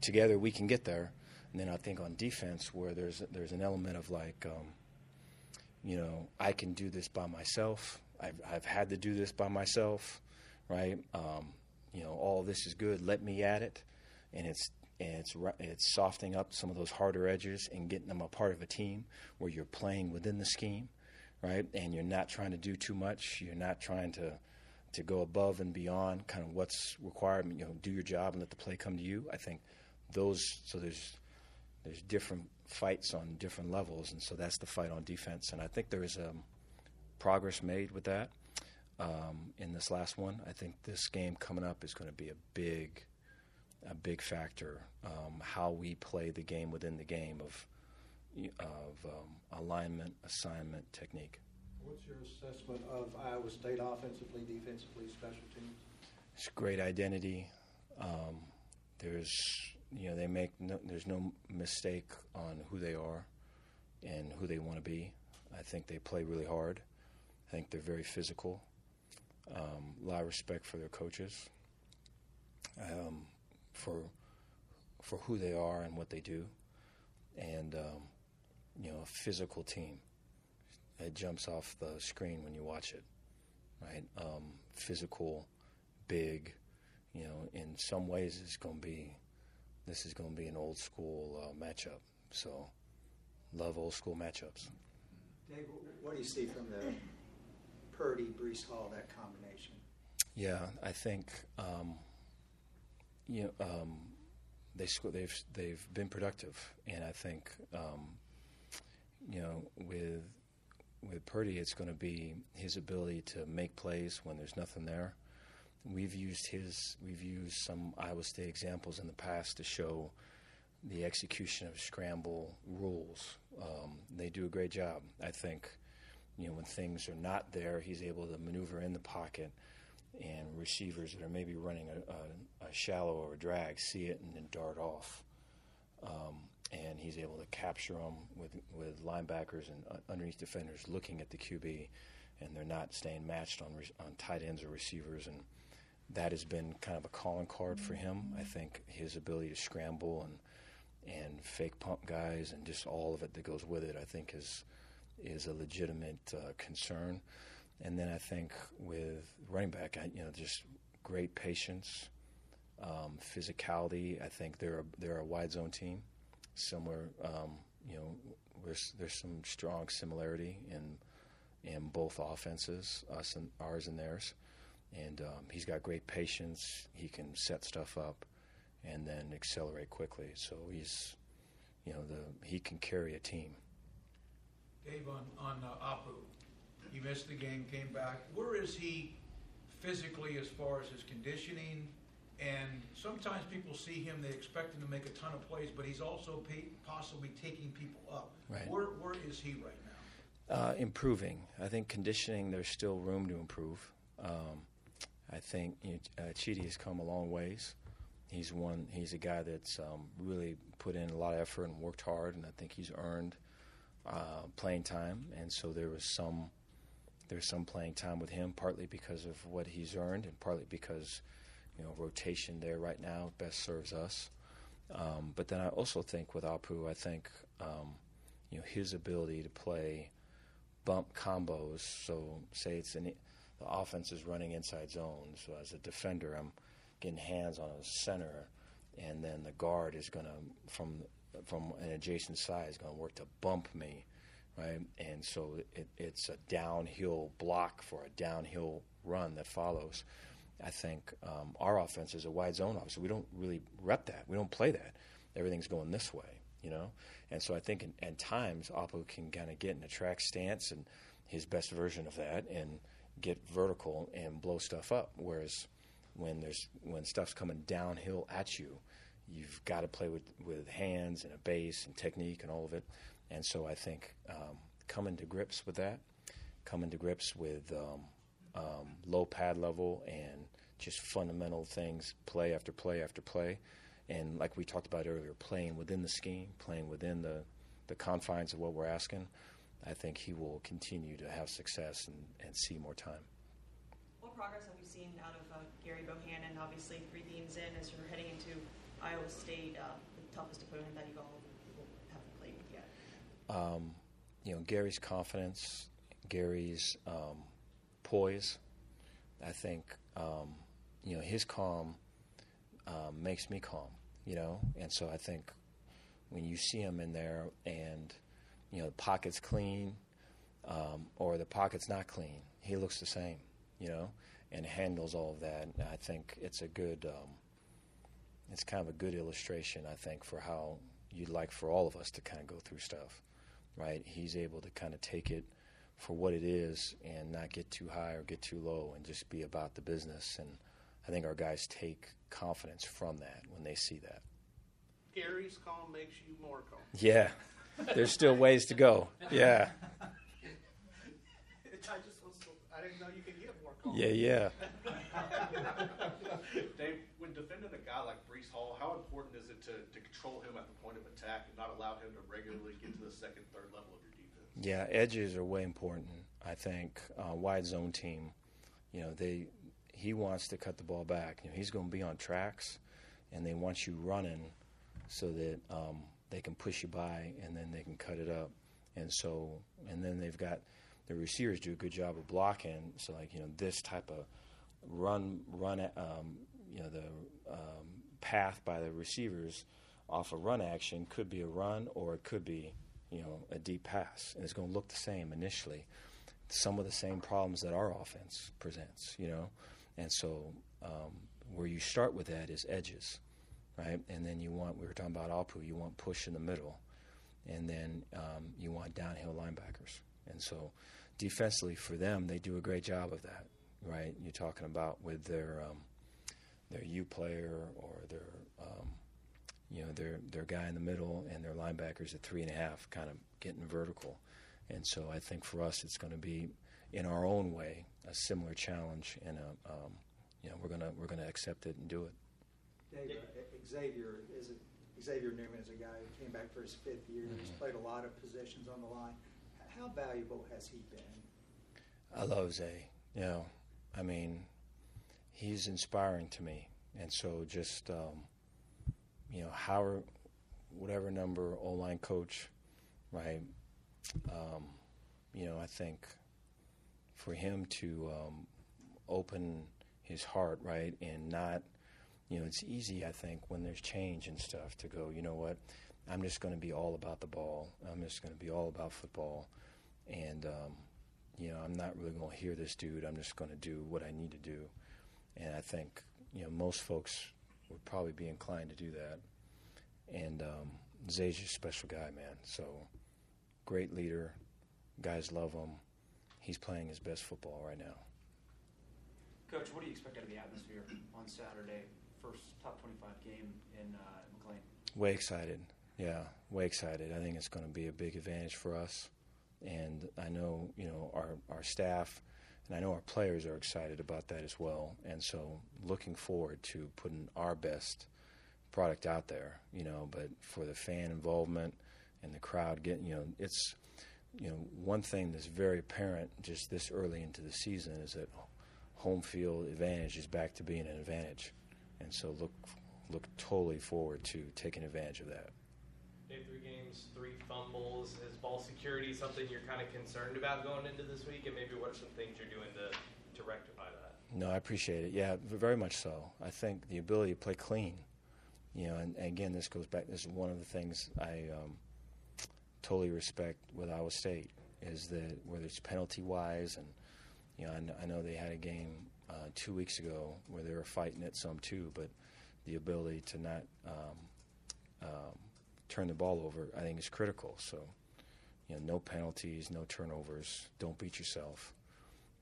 Together we can get there. And then I think on defense where there's there's an element of like, um, you know, I can do this by myself. I've, I've had to do this by myself, right? Um, you know, all this is good. Let me at it, and it's and it's it's softening up some of those harder edges and getting them a part of a team where you're playing within the scheme, right? And you're not trying to do too much. You're not trying to to go above and beyond kind of what's required. You know, do your job and let the play come to you. I think those. So there's there's different fights on different levels, and so that's the fight on defense. And I think there is a progress made with that um, in this last one. I think this game coming up is going to be a big, a big factor. Um, how we play the game within the game of of um, alignment, assignment, technique. What's your assessment of Iowa State offensively, defensively, special teams? It's great identity. Um, there's you know they make no, there's no mistake on who they are and who they want to be. I think they play really hard. I think they're very physical. Um, a lot of respect for their coaches, um, for for who they are and what they do, and um, you know, a physical team. It jumps off the screen when you watch it, right? Um, physical, big. You know, in some ways, it's going to be this is going to be an old school uh, matchup. So, love old school matchups. Dave, what do you see from the Purdy, Brees Hall, that combination? Yeah, I think um, you know um, they sco- they've they've been productive, and I think um, you know with with Purdy, it's going to be his ability to make plays when there's nothing there. We've used his we've used some Iowa State examples in the past to show the execution of scramble rules. Um, they do a great job, I think. You know, when things are not there, he's able to maneuver in the pocket, and receivers that are maybe running a, a, a shallow or a drag see it and then dart off. Um, and he's able to capture them with, with linebackers and uh, underneath defenders looking at the Q B, and they're not staying matched on re- on tight ends or receivers. And that has been kind of a calling card for him. I think his ability to scramble and and fake pump guys and just all of it that goes with it, I think is is a legitimate uh, concern. And then I think with running back, I, you know, just great patience, um, physicality. I think they're a, they're a wide zone team. Similar, um, you know, there's there's some strong similarity in in both offenses, us and ours and theirs. And um, he's got great patience. He can set stuff up and then accelerate quickly. So he's, you know, the he can carry a team. Dave, on, on uh, Apu, you missed the game, came back. Where is he physically as far as his conditioning? And sometimes people see him, they expect him to make a ton of plays, but he's also pay, possibly taking people up. Right. Where, where is he right now? Uh, improving. I think conditioning, there's still room to improve. Um, I think you know, uh, Chidi has come a long ways. He's one. He's a guy that's um, really put in a lot of effort and worked hard, and I think he's earned uh, playing time. And so there was some, there's some playing time with him, partly because of what he's earned, and partly because, you know, rotation there right now best serves us. Um, but then I also think with Apu, I think um, you know, his ability to play bump combos. So say it's an the offense is running inside zone. So as a defender, I'm getting hands on a center, and then the guard is going to, from from an adjacent side, is going to work to bump me, right? And so it, it's a downhill block for a downhill run that follows. I think um, our offense is a wide zone offense. We don't really rep that. We don't play that. Everything's going this way, you know? And so I think at times Apu can kind of get in a track stance and his best version of that and get vertical and blow stuff up, whereas when there's when stuff's coming downhill at you, you've got to play with, with hands and a base and technique and all of it. And so I think um, coming to grips with that, coming to grips with um, um, low pad level and just fundamental things, play after play after play, and like we talked about earlier, playing within the scheme, playing within the, the confines of what we're asking, I think he will continue to have success and, and see more time. What progress have you seen out of uh, Gary Bohannon? Obviously, three games in as you're heading into Iowa State, uh, the toughest opponent that you all haven't played with yet. Um, you know, Gary's confidence, Gary's um, poise. I think um, you know, his calm um, makes me calm. You know, and so I think when you see him in there and, you know, the pocket's clean um, or the pocket's not clean, he looks the same, you know, and handles all of that. And I think it's a good, um, it's kind of a good illustration, I think, for how you'd like for all of us to kind of go through stuff, right? He's able to kind of take it for what it is and not get too high or get too low and just be about the business. And I think our guys take confidence from that when they see that. Gary's calm makes you more calm. Yeah. There's still ways to go. Yeah. I just was, I didn't know you could get more calm. Yeah, yeah. Dave, when defending a guy like Breece Hall, how important is it to, to control him at the point of attack and not allow him to regularly get to the second, third level of your defense? Yeah, edges are way important, I think. Uh, wide zone team, you know, they he wants to cut the ball back. You know, he's going to be on tracks, and they want you running so that um, – they can push you by, and then they can cut it up. And so, and then they've got, the receivers do a good job of blocking. So, like, you know, this type of run, run, um, you know, the um, path by the receivers off a run action could be a run, or it could be, you know, a deep pass. And it's going to look the same initially. Some of the same problems that our offense presents, you know. And so um, where you start with that is edges. Right, and then you want, we were talking about Apu, you want push in the middle, and then um, you want downhill linebackers. And so defensively for them, they do a great job of that, right? You're talking about with their um, their U player or their, um, you know, their, their guy in the middle and their linebackers at three and a half kind of getting vertical. And so I think for us it's going to be, in our own way, a similar challenge, and, a, um, you know, we're gonna we're gonna accept it and do it. Dave, uh, Xavier is a, Xavier Newman is a guy who came back for his fifth year. Mm-hmm. He's played a lot of positions on the line. How valuable has he been? I love Zay. You know, I mean, he's inspiring to me. And so just, um, you know, Howard, whatever number, O-line coach, right? Um, you know, I think for him to um, open his heart, right, and not, you know, it's easy, I think, when there's change and stuff to go, you know what, I'm just going to be all about the ball. I'm just going to be all about football. And, um, you know, I'm not really going to hear this dude. I'm just going to do what I need to do. And I think, you know, most folks would probably be inclined to do that. And um, Zay's a special guy, man. So great leader. Guys love him. He's playing his best football right now. Coach, what do you expect out of the atmosphere on Saturday? First top twenty-five game in uh, McLane. Way excited. Yeah, way excited. I think it's going to be a big advantage for us. And I know, you know, our, our staff and I know our players are excited about that as well. And so looking forward to putting our best product out there, you know, but for the fan involvement and the crowd getting, you know, it's, you know, one thing that's very apparent just this early into the season is that home field advantage is back to being an advantage. And so look look totally forward to taking advantage of that. Dave, three games, three fumbles. Is ball security something you're kind of concerned about going into this week? And maybe what are some things you're doing to, to rectify that? No, I appreciate it. Yeah, very much so. I think the ability to play clean, you know, and, and again, this goes back, this is one of the things I um, totally respect with Iowa State is that whether it's penalty-wise and, you know, I, I know they had a game uh, two weeks ago where they were fighting it some too, but the ability to not um, um, turn the ball over, I think, is critical. So, you know, no penalties, no turnovers. Don't beat yourself.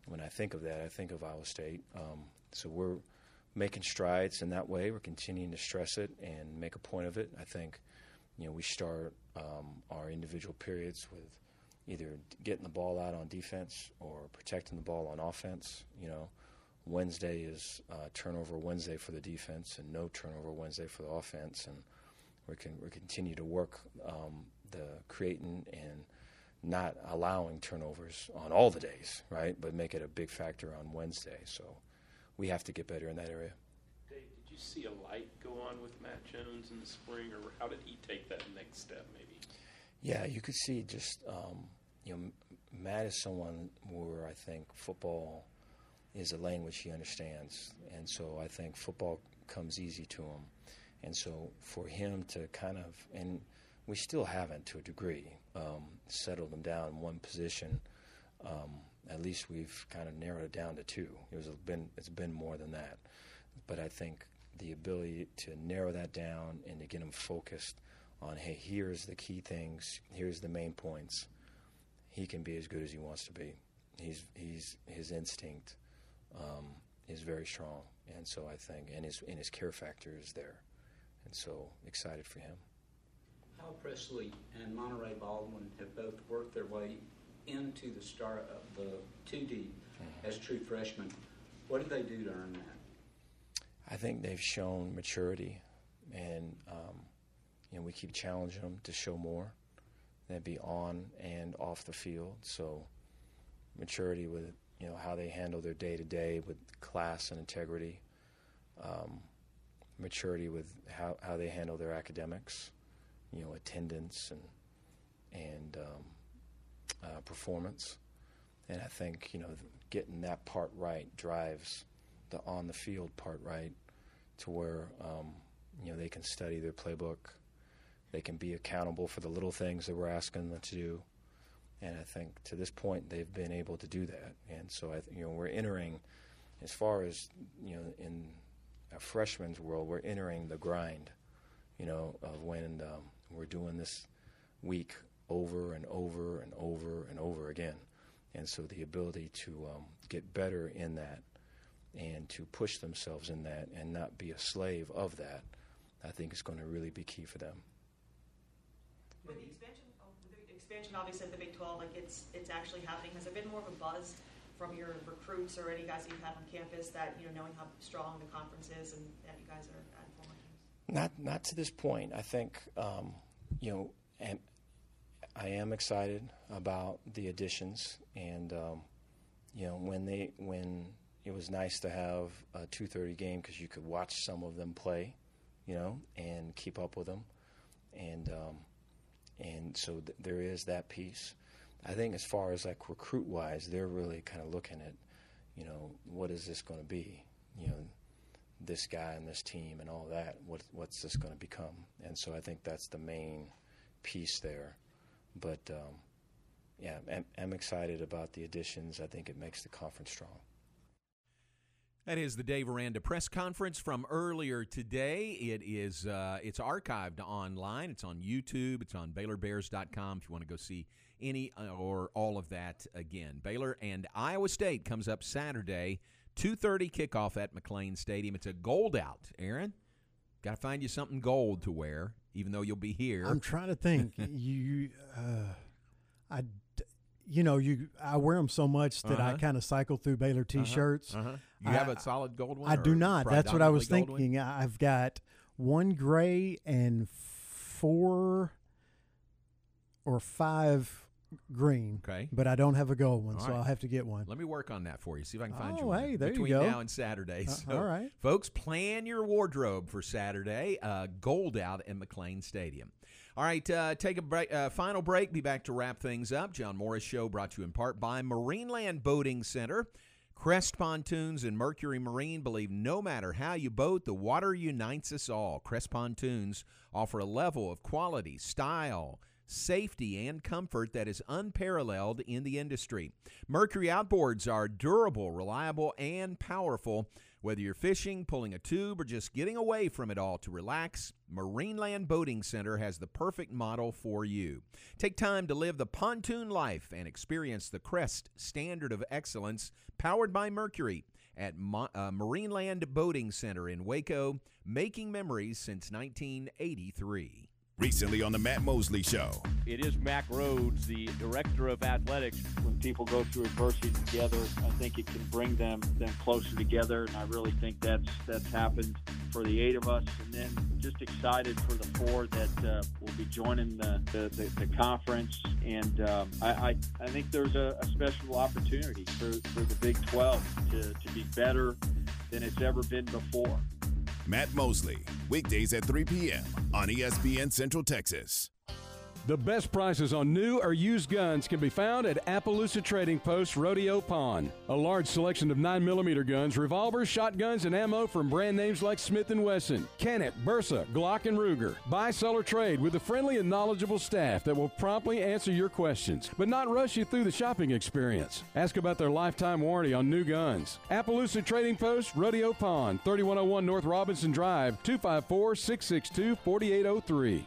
When I think of that, I think of Iowa State. Um, so we're making strides in that way. We're continuing to stress it and make a point of it. I think, you know, we start um, our individual periods with either getting the ball out on defense or protecting the ball on offense. You know, Wednesday is uh, turnover Wednesday for the defense and no turnover Wednesday for the offense. And we can we continue to work um, the creating and not allowing turnovers on all the days, right? But make it a big factor on Wednesday. So we have to get better in that area. Dave, did you see a light go on with Matt Jones in the spring, or how did he take that next step maybe? Yeah, you could see just, um, you know, Matt is someone where I think football is a language he understands. And so I think football comes easy to him. And so for him to kind of, and we still haven't to a degree, um, settled him down in one position. Um, at least we've kind of narrowed it down to two. It was been, it's been more than that. But I think the ability to narrow that down and to get him focused on, hey, here's the key things, here's the main points. He can be as good as he wants to be. He's he's his instinct um, is very strong, and so I think, and his and his care factor is there, and so excited for him. Hal Presley and Monterey Baldwin have both worked their way into the start of the two D mm-hmm. as true freshmen. What did they do to earn that? I think they've shown maturity and. Um, You know, we keep challenging them to show more. That'd be on and off the field. So maturity with, you know, how they handle their day-to-day with class and integrity. Um, maturity with how, how they handle their academics, you know, attendance and, and um, uh, performance. And I think, you know, getting that part right drives the on-the-field part right to where, um, you know, they can study their playbook. They can be accountable for the little things that we're asking them to do. And I think to this point, they've been able to do that. And so, I th- you know, we're entering, as far as, you know, in a freshman's world, we're entering the grind, you know, of when um, we're doing this week over and over and over and over again. And so the ability to um, get better in that and to push themselves in that and not be a slave of that, I think is going to really be key for them. With the expansion, oh, with the expansion obviously at the Big twelve, like it's it's actually happening. Has there been more of a buzz from your recruits or any guys that you've had on campus that, you know, knowing how strong the conference is and that you guys are at former games? Not not to this point. I think um, you know, and I am excited about the additions, and um, you know, when they when it was nice to have a two thirty game because you could watch some of them play, you know, and keep up with them, and. Um, And so th- there is that piece. I think as far as like recruit-wise, they're really kind of looking at, you know, what is this going to be? You know, this guy and this team and all that. What what's this going to become? And so I think that's the main piece there. But um, yeah, I'm, I'm excited about the additions. I think it makes the conference strong. That is the Dave Aranda press conference from earlier today. It is uh, it's archived online. It's on YouTube. It's on Baylor Bears dot com if you want to go see any or all of that again. Baylor and Iowa State comes up Saturday, two thirty kickoff at McLane Stadium. It's a gold out, Aaron. Got to find you something gold to wear, even though you'll be here. I'm trying to think. you, uh, I, you know, you I wear them so much that uh-huh. I kind of cycle through Baylor T-shirts. Uh-huh. Uh-huh. You I, have a solid gold one? I do not. That's what I was thinking. One? I've got one gray and four or five green. Okay. But I don't have a gold one, all so right. I'll have to get one. Let me work on that for you. See if I can find oh, you one. Hey, there between you go. Now and Saturday. Uh, so, all right. Folks, plan your wardrobe for Saturday. Uh, gold out at McLane Stadium. All right, uh, take a break, uh, final break. Be back to wrap things up. John Morris Show brought to you in part by Marine Land Boating Center. Crest Pontoons and Mercury Marine believe no matter how you boat, the water unites us all. Crest Pontoons offer a level of quality, style, safety, and comfort that is unparalleled in the industry. Mercury outboards are durable, reliable, and powerful. Whether you're fishing, pulling a tube, or just getting away from it all to relax, Marine Land Boating Center has the perfect model for you. Take time to live the pontoon life and experience the Crest standard of excellence powered by Mercury at Mo- uh, Marine Land Boating Center in Waco, making memories since nineteen eighty-three. Recently on the Matt Mosley Show. It is Mac Rhodes, the director of athletics. When people go through adversity together, I think it can bring them them closer together, and I really think that's that's happened for the eight of us. And then just excited for the four that uh, will be joining the, the, the, the conference. And um, I, I, I think there's a, a special opportunity for, for the Big twelve to, to be better than it's ever been before. Matt Mosley, weekdays at three p.m. on E S P N Central Texas. The best prices on new or used guns can be found at Appaloosa Trading Post Rodeo Pond. A large selection of nine millimeter guns, revolvers, shotguns, and ammo from brand names like Smith and Wesson, Kennett, Bersa, Glock, and Ruger. Buy, sell, or trade with a friendly and knowledgeable staff that will promptly answer your questions, but not rush you through the shopping experience. Ask about their lifetime warranty on new guns. Appaloosa Trading Post Rodeo Pond, thirty-one oh one North Robinson Drive, two five four, six six two, four eight oh three.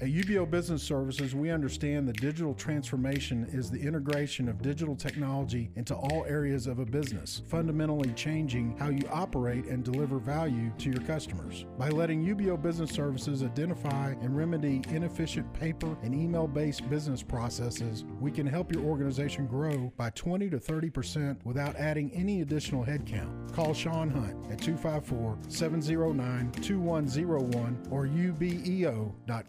At U B O Business Services, we understand that digital transformation is the integration of digital technology into all areas of a business, fundamentally changing how you operate and deliver value to your customers. By letting U B O Business Services identify and remedy inefficient paper and email-based business processes, we can help your organization grow by twenty to thirty percent without adding any additional headcount. Call Sean Hunt at two five four, seven oh nine, two one oh one or U B E O dot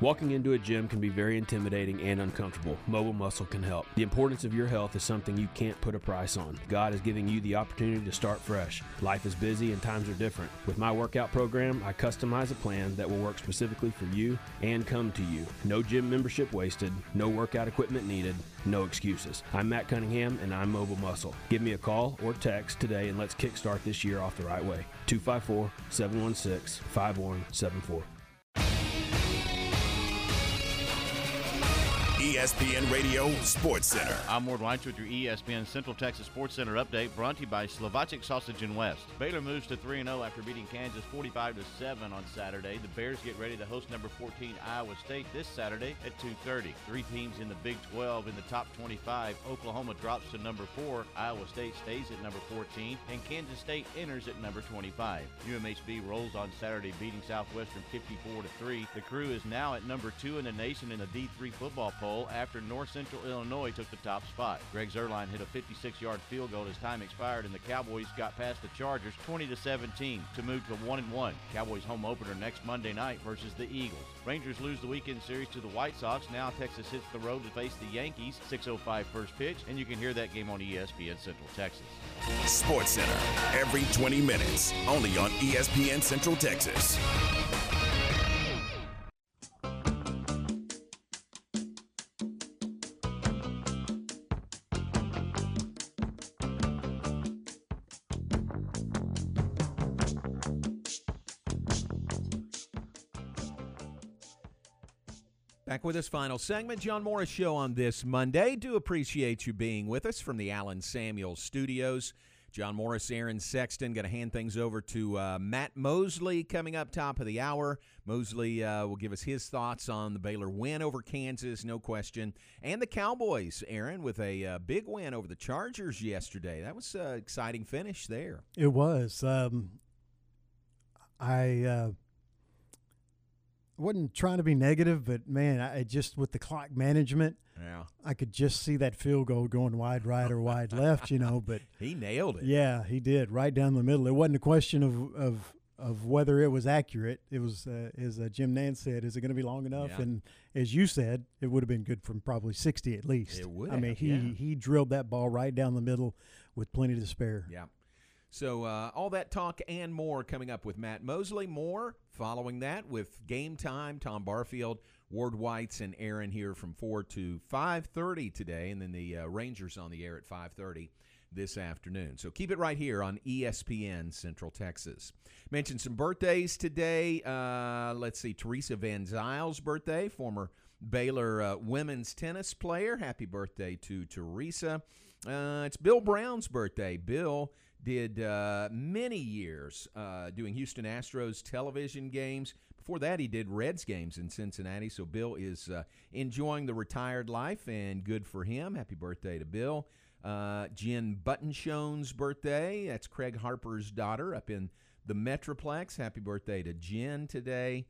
Walking into a gym can be very intimidating and uncomfortable. Mobile Muscle can help. The importance of your health is something you can't put a price on. God is giving you the opportunity to start fresh. Life is busy and times are different. With my workout program, I customize a plan that will work specifically for you and come to you. No gym membership wasted, no workout equipment needed, no excuses. I'm Matt Cunningham and I'm Mobile Muscle. Give me a call or text today and let's kickstart this year off the right way. two five four, seven one six, five one seven four. E S P N Radio Sports Center. I'm Ward Weitz with your E S P N Central Texas Sports Center update, brought to you by Slovacek Sausage and West. Baylor moves to three and oh after beating Kansas forty-five to seven on Saturday. The Bears get ready to host number fourteen Iowa State this Saturday at two thirty. Three teams in the Big twelve in the top twenty-five. Oklahoma drops to number four. Iowa State stays at number fourteen, and Kansas State enters at number twenty-five. U M H B rolls on Saturday, beating Southwestern fifty-four to three. The Crew is now at number two in the nation in the D three football poll after North Central Illinois took the top spot. Greg Zuerlein hit a fifty-six-yard field goal as time expired, and the Cowboys got past the Chargers twenty to seventeen to move to one and one. Cowboys home opener next Monday night versus the Eagles. Rangers lose the weekend series to the White Sox. Now Texas hits the road to face the Yankees. six oh five first pitch, and you can hear that game on E S P N Central Texas. Sports Center, every twenty minutes, only on E S P N Central Texas. Back with us, final segment, John Morris Show on this Monday. Do appreciate you being with us from the Allen Samuels Studios. John Morris, Aaron Sexton, going to hand things over to uh, Matt Mosley coming up top of the hour. Mosley uh, will give us his thoughts on the Baylor win over Kansas, no question. And the Cowboys, Aaron, with a uh, big win over the Chargers yesterday. That was an uh, exciting finish there. It was. Um, I... Uh I wasn't trying to be negative, but, man, I just with the clock management, yeah. I could just see that field goal going wide right or wide left, you know. But he nailed it. Yeah, he did, right down the middle. It wasn't a question of of, of whether it was accurate. It was, uh, as uh, Jim Nance said, is it going to be long enough? Yeah. And as you said, it would have been good from probably sixty at least. It would I have, mean, he, yeah. he drilled that ball right down the middle with plenty to spare. Yeah. So uh, all that talk and more coming up with Matt Mosley. More following that with Game Time, Tom Barfield, Ward Weitz, and Aaron here from four to five thirty today, and then the uh, Rangers on the air at five thirty this afternoon. So keep it right here on E S P N Central Texas. Mentioned some birthdays today. Uh, let's see, Teresa Van Zyle's birthday, former Baylor uh, women's tennis player. Happy birthday to Teresa. Uh, it's Bill Brown's birthday. Bill did uh, many years uh, doing Houston Astros television games. Before that, he did Reds games in Cincinnati. So Bill is uh, enjoying the retired life, and good for him. Happy birthday to Bill. Uh, Jen Buttonshone's birthday. That's Craig Harper's daughter up in the Metroplex. Happy birthday to Jen today.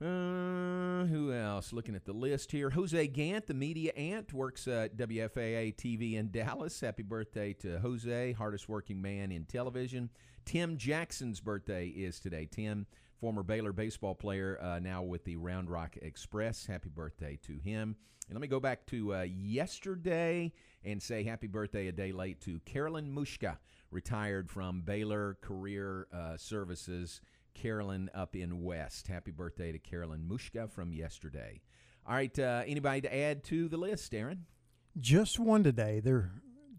Uh, who else? Looking at the list here. Jose Gant, the media ant, works at W F A A T V in Dallas. Happy birthday to Jose, hardest working man in television. Tim Jackson's birthday is today. Tim, former Baylor baseball player, uh, now with the Round Rock Express. Happy birthday to him. And let me go back to uh, yesterday and say happy birthday a day late to Carolyn Muschka, retired from Baylor Career uh, Services. Carolyn up in West. Happy birthday to Carolyn Muschka from yesterday. All right, uh, anybody to add to the list, Aaron? Just one today. There,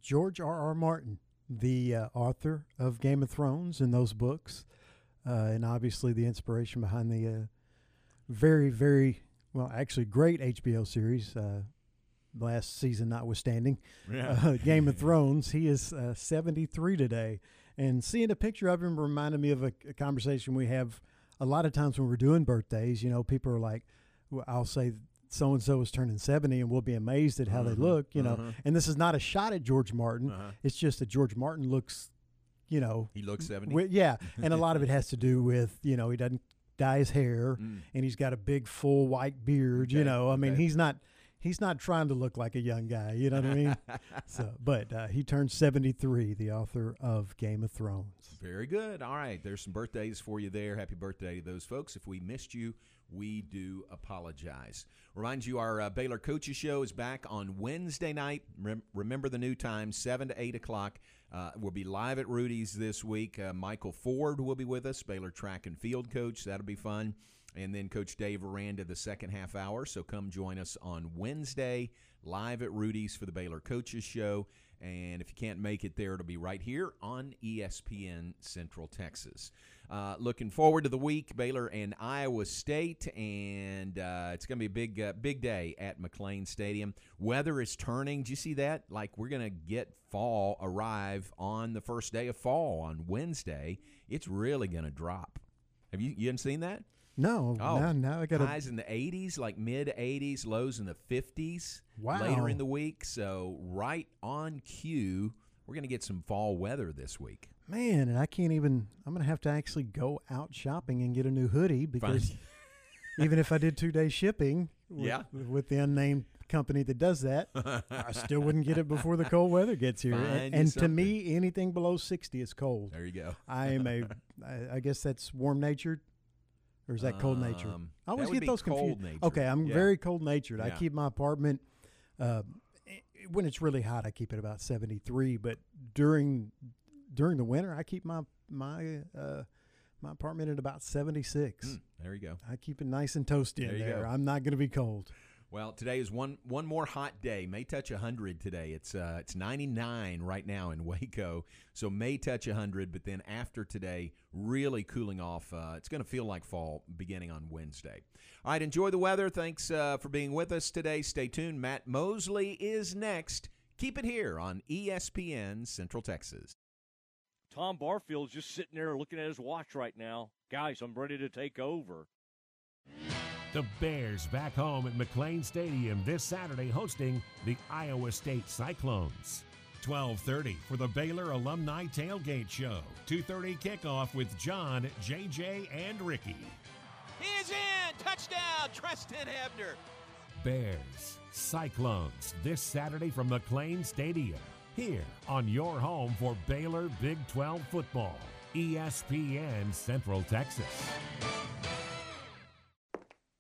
George R. R. Martin, the uh, author of Game of Thrones and those books, uh, and obviously the inspiration behind the uh, very, very, well, actually great H B O series, uh, last season notwithstanding, yeah. uh, Game of Thrones. He is uh, seventy-three today. And seeing a picture of him reminded me of a, a conversation we have a lot of times when we're doing birthdays. You know, people are like, well, I'll say so-and-so is turning seventy, and we'll be amazed at how uh-huh. they look, you know. Uh-huh. And this is not a shot at George Martin. Uh-huh. It's just that George Martin looks, you know. He looks seventy? W- yeah, and a lot of it has to do with, you know, he doesn't dye his hair, mm. and he's got a big, full, white beard, okay. you know. I mean, okay. he's not – He's not trying to look like a young guy, you know what I mean? So, but uh, he turned seventy-three, the author of Game of Thrones. Very good. All right, there's some birthdays for you there. Happy birthday to those folks. If we missed you, we do apologize. Remind you, our uh, Baylor Coaches Show is back on Wednesday night. Rem- remember the new time, seven to eight o'clock. Uh, we'll be live at Rudy's this week. Uh, Michael Ford will be with us, Baylor track and field coach. That'll be fun. And then Coach Dave Aranda the second half hour. So come join us on Wednesday live at Rudy's for the Baylor Coaches Show And if you can't make it there, it'll be right here on E S P N Central Texas. Uh, looking forward to the week, Baylor and Iowa State, and uh, it's going to be a big, uh, big day at McLane Stadium. Weather is turning. Do you see that? Like, we're going to get fall arrive on the first day of fall on Wednesday. It's really going to drop. Have you you haven't seen that? No. Oh, now, now I got highs in the eighties, like mid eighties, lows in the fifties. Wow. Later in the week. So right on cue, we're going to get some fall weather this week. Man, and I can't even. I'm going to have to actually go out shopping and get a new hoodie because even if I did two day shipping, with, yeah, with the unnamed company that does that, I still wouldn't get it before the cold weather gets here. Find and to me, anything below sixty is cold. There you go. I am a. I, I guess that's warm natured. Or is that cold um, nature? I always get those confused. Nature. Okay, I'm yeah. very cold natured. Yeah. I keep my apartment, uh, when it's really hot, I keep it about seventy-three. But during during the winter, I keep my my uh, my apartment at about seventy-six. Mm, there you go. I keep it nice and toasty there in there. Go. I'm not going to be cold. Well, today is one one more hot day. May touch one hundred today. It's uh, it's ninety-nine right now in Waco, so may touch one hundred, but then after today, really cooling off. Uh, it's going to feel like fall beginning on Wednesday. All right, enjoy the weather. Thanks uh, for being with us today. Stay tuned. Matt Mosley is next. Keep it here on E S P N Central Texas. Tom Barfield's just sitting there looking at his watch right now. Guys, I'm ready to take over. The Bears back home at McLane Stadium this Saturday hosting the Iowa State Cyclones. twelve thirty for the Baylor Alumni Tailgate Show. two thirty kickoff with John, J J, and Ricky. He is in! Touchdown, Treston Hebner! Bears, Cyclones this Saturday from McLane Stadium. Here on your home for Baylor Big twelve football. E S P N Central Texas.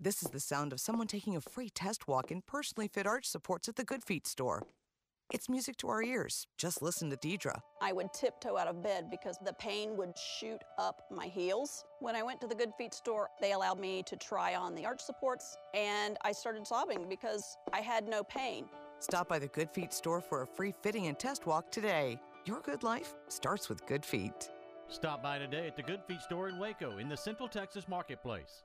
This is the sound of someone taking a free test walk in personally fit arch supports at the Good Feet Store. It's music to our ears. Just listen to Deidre. I would tiptoe out of bed because the pain would shoot up my heels. When I went to the Good Feet Store, they allowed me to try on the arch supports, and I started sobbing because I had no pain. Stop by the Good Feet Store for a free fitting and test walk today. Your good life starts with Good Feet. Stop by today at the Good Feet Store in Waco in the Central Texas Marketplace.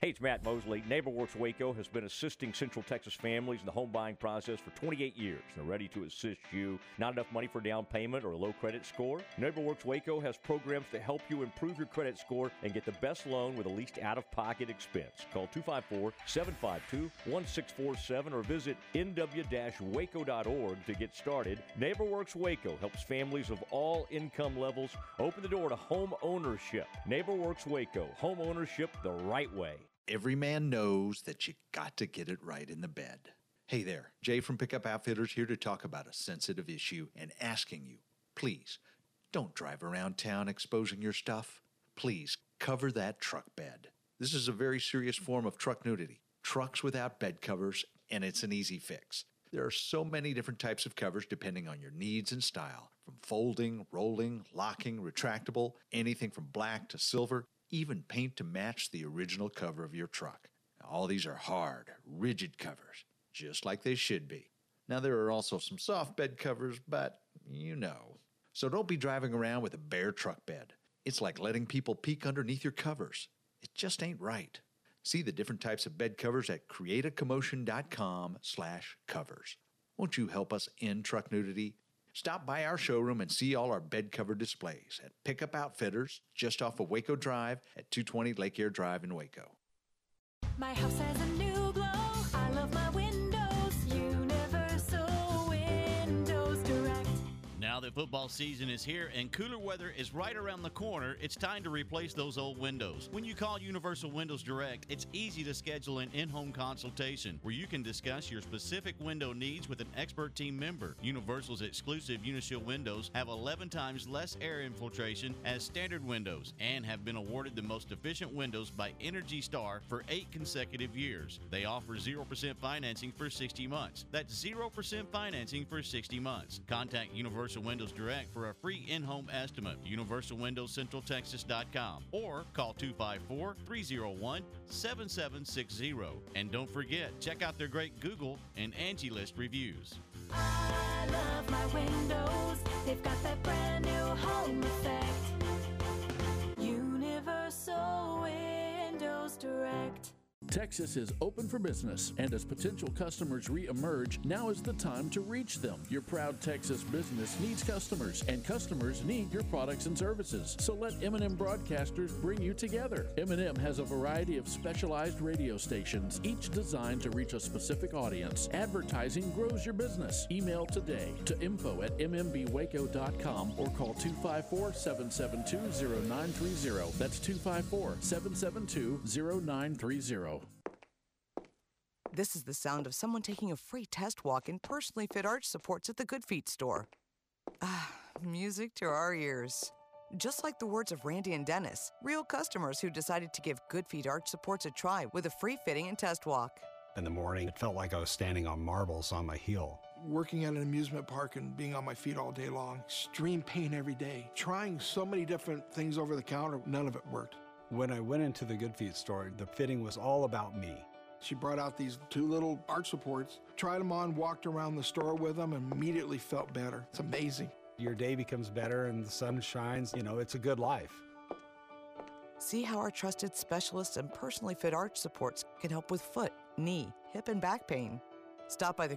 Hey, it's Matt Mosley. NeighborWorks Waco has been assisting Central Texas families in the home buying process for twenty-eight years. They're ready to assist you. Not enough money for down payment or a low credit score? NeighborWorks Waco has programs to help you improve your credit score and get the best loan with the least out-of-pocket expense. Call two five four, seven five two, one six four seven or visit n w dash waco dot org to get started. NeighborWorks Waco helps families of all income levels open the door to home ownership. NeighborWorks Waco, home ownership the right way. Every man knows that you got to get it right in the bed. Hey there, Jay from Pickup Outfitters here to talk about a sensitive issue and asking you, please, don't drive around town exposing your stuff. Please, cover that truck bed. This is a very serious form of truck nudity. Trucks without bed covers, and it's an easy fix. There are so many different types of covers depending on your needs and style, from folding, rolling, locking, retractable, anything from black to silver, even paint to match the original cover of your truck. Now, all these are hard, rigid covers, just like they should be. Now, there are also some soft bed covers, but you know. So don't be driving around with a bare truck bed. It's like letting people peek underneath your covers. It just ain't right. See the different types of bed covers at create a commotion dot com slash covers. Won't you help us end truck nudity? Stop by our showroom and see all our bed cover displays at Pickup Outfitters, just off of Waco Drive at two twenty Lake Air Drive in Waco. My house has a new glow. I love my windows. Universal Windows Direct. Now that football season is here and cooler weather is right around the corner, it's time to replace those old windows. When you call Universal Windows Direct, it's easy to schedule an in-home consultation where you can discuss your specific window needs with an expert team member. Universal's exclusive Unishield windows have eleven times less air infiltration as standard windows and have been awarded the most efficient windows by Energy Star for eight consecutive years. They offer zero percent financing for sixty months. That's zero percent financing for sixty months. Contact Universal Windows Direct for a free in-home estimate. Universal Windows Central Texas dot com or call two five four, three zero one, seven seven six zero. And don't forget, check out their great Google and Angie List reviews. I love my windows. They've got that brand new home effect. Universal Windows Direct. Texas is open for business, and as potential customers re-emerge, now is the time to reach them. Your proud Texas business needs customers, and customers need your products and services. So let M and M Broadcasters bring you together. M and M has a variety of specialized radio stations, each designed to reach a specific audience. Advertising grows your business. Email today to info at m m b waco dot com or call two five four, seven seven two, zero nine three zero. That's two five four, seven seven two, zero nine three zero. This is the sound of someone taking a free test walk in personally fit arch supports at the Good Feet Store. Ah, music to our ears. Just like the words of Randy and Dennis, real customers who decided to give Good Feet arch supports a try with a free fitting and test walk. In the morning, it felt like I was standing on marbles on my heel. Working at an amusement park and being on my feet all day long, extreme pain every day. Trying so many different things over the counter, none of it worked. When I went into the Good Feet Store, the fitting was all about me. She brought out these two little arch supports, tried them on, walked around the store with them, and immediately felt better. It's amazing. Your day becomes better and the sun shines. You know, it's a good life. See how our trusted specialists and personally fit arch supports can help with foot, knee, hip, and back pain. Stop by the